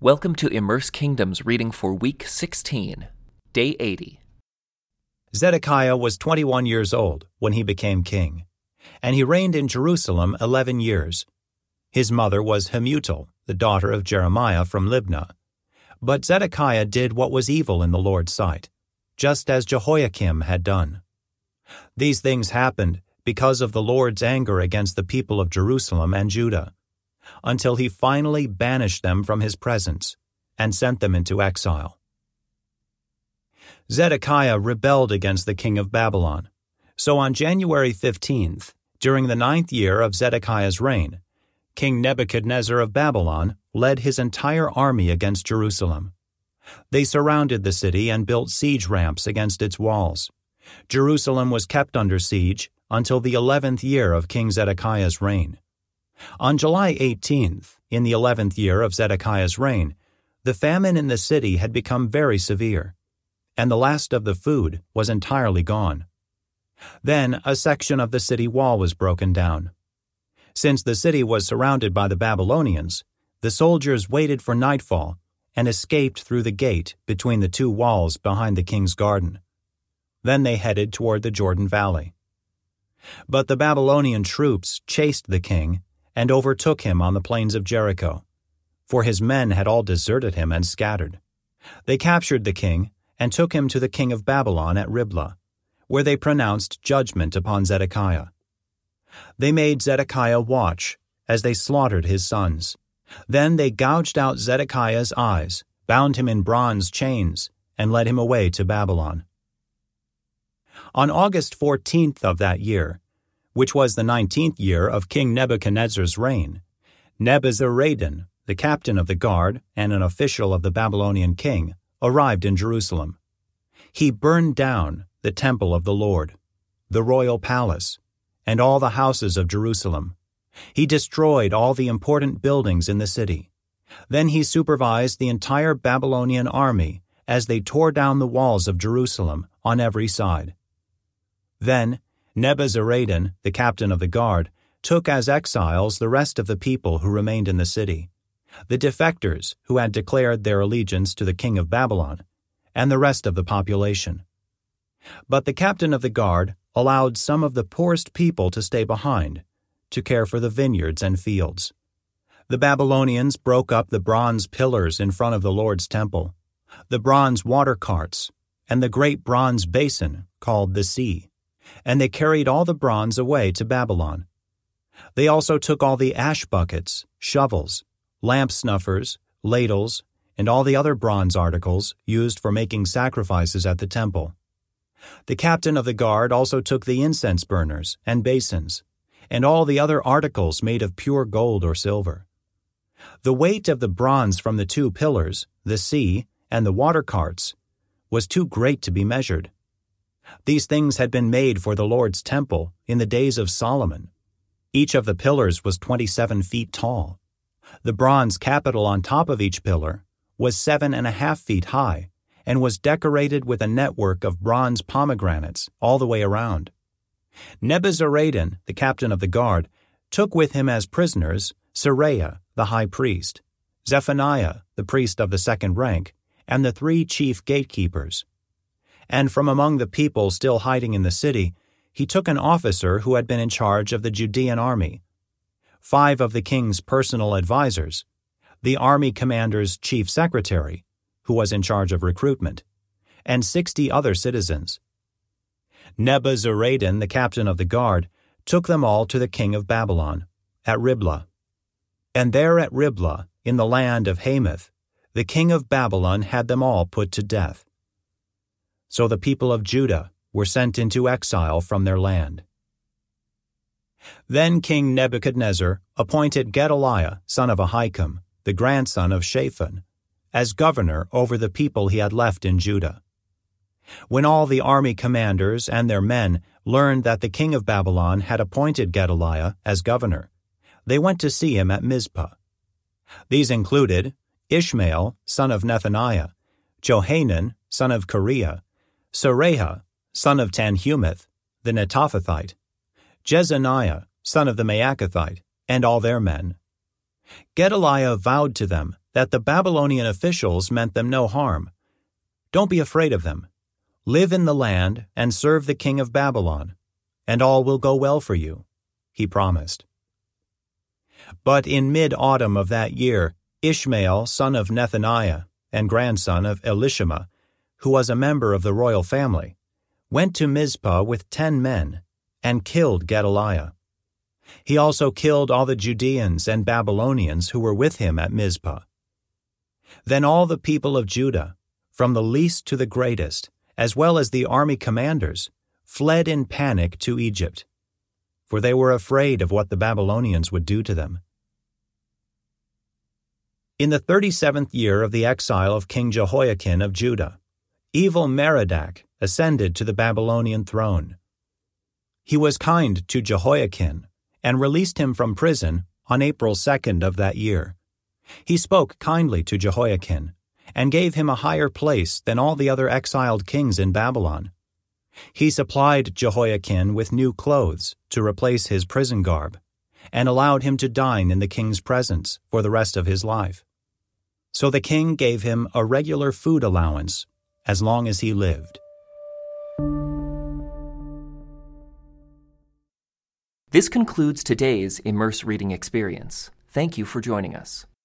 Welcome to Immerse Kingdoms reading for Week 16, Day 80. Zedekiah was 21 years old when he became king, and he reigned in Jerusalem 11 years. His mother was Hamutal, the daughter of Jeremiah from Libnah. But Zedekiah did what was evil in the Lord's sight, just as Jehoiakim had done. These things happened because of the Lord's anger against the people of Jerusalem and Judah, until he finally banished them from his presence and sent them into exile. Zedekiah rebelled against the king of Babylon. So on January 15th, during the 9th year of Zedekiah's reign, King Nebuchadnezzar of Babylon led his entire army against Jerusalem. They surrounded the city and built siege ramps against its walls. Jerusalem was kept under siege until the 11th year of King Zedekiah's reign. On July 18th, in the 11th year of Zedekiah's reign, the famine in the city had become very severe, and the last of the food was entirely gone. Then a section of the city wall was broken down. Since the city was surrounded by the Babylonians, the soldiers waited for nightfall and escaped through the gate between the two walls behind the king's garden. Then they headed toward the Jordan Valley. But the Babylonian troops chased the king and overtook him on the plains of Jericho, for his men had all deserted him and scattered. They captured the king and took him to the king of Babylon at Riblah, where they pronounced judgment upon Zedekiah. They made Zedekiah watch as they slaughtered his sons. Then they gouged out Zedekiah's eyes, bound him in bronze chains, and led him away to Babylon. On August 14th of that year, which was the 19th year of King Nebuchadnezzar's reign, Nebuzaradan, the captain of the guard and an official of the Babylonian king, arrived in Jerusalem. He burned down the temple of the Lord, the royal palace, and all the houses of Jerusalem. He destroyed all the important buildings in the city. Then he supervised the entire Babylonian army as they tore down the walls of Jerusalem on every side. Then Nebuzaradan, the captain of the guard, took as exiles the rest of the people who remained in the city, the defectors who had declared their allegiance to the king of Babylon, and the rest of the population. But the captain of the guard allowed some of the poorest people to stay behind, to care for the vineyards and fields. The Babylonians broke up the bronze pillars in front of the Lord's temple, the bronze water carts, and the great bronze basin called the sea, and they carried all the bronze away to Babylon. They also took all the ash buckets, shovels, lamp snuffers, ladles, and all the other bronze articles used for making sacrifices at the temple. The captain of the guard also took the incense burners and basins, and all the other articles made of pure gold or silver. The weight of the bronze from the two pillars, the sea, and the water carts, was too great to be measured. These things had been made for the Lord's temple in the days of Solomon. Each of the pillars was 27 feet tall. The bronze capital on top of each pillar was 7.5 feet high and was decorated with a network of bronze pomegranates all the way around. Nebuzaradan, the captain of the guard, took with him as prisoners Saraiah, the high priest, Zephaniah, the priest of the second rank, and the three chief gatekeepers. And from among the people still hiding in the city, he took an officer who had been in charge of the Judean army, 5 of the king's personal advisors, the army commander's chief secretary, who was in charge of recruitment, and 60 other citizens. Nebuzaradan, the captain of the guard, took them all to the king of Babylon, at Riblah. And there at Riblah, in the land of Hamath, the king of Babylon had them all put to death. So the people of Judah were sent into exile from their land. Then King Nebuchadnezzar appointed Gedaliah, son of Ahikam, the grandson of Shaphan, as governor over the people he had left in Judah. When all the army commanders and their men learned that the king of Babylon had appointed Gedaliah as governor, they went to see him at Mizpah. These included Ishmael, son of Nethaniah, Johanan, son of Kareah, Sareha, son of Tanhumath, the Netophathite, Jezaniah, son of the Maacathite, and all their men. Gedaliah vowed to them that the Babylonian officials meant them no harm. Don't be afraid of them. Live in the land and serve the king of Babylon, and all will go well for you, he promised. But in mid-autumn of that year, Ishmael, son of Nethaniah, and grandson of Elishamah, who was a member of the royal family, went to Mizpah with 10 men and killed Gedaliah. He also killed all the Judeans and Babylonians who were with him at Mizpah. Then all the people of Judah, from the least to the greatest, as well as the army commanders, fled in panic to Egypt, for they were afraid of what the Babylonians would do to them. In the 37th year of the exile of King Jehoiakim of Judah, Evil Merodach ascended to the Babylonian throne. He was kind to Jehoiakim and released him from prison on April 2nd of that year. He spoke kindly to Jehoiakim and gave him a higher place than all the other exiled kings in Babylon. He supplied Jehoiakim with new clothes to replace his prison garb, and allowed him to dine in the king's presence for the rest of his life. So the king gave him a regular food allowance as long as he lived. This concludes today's Immerse Reading Experience. Thank you for joining us.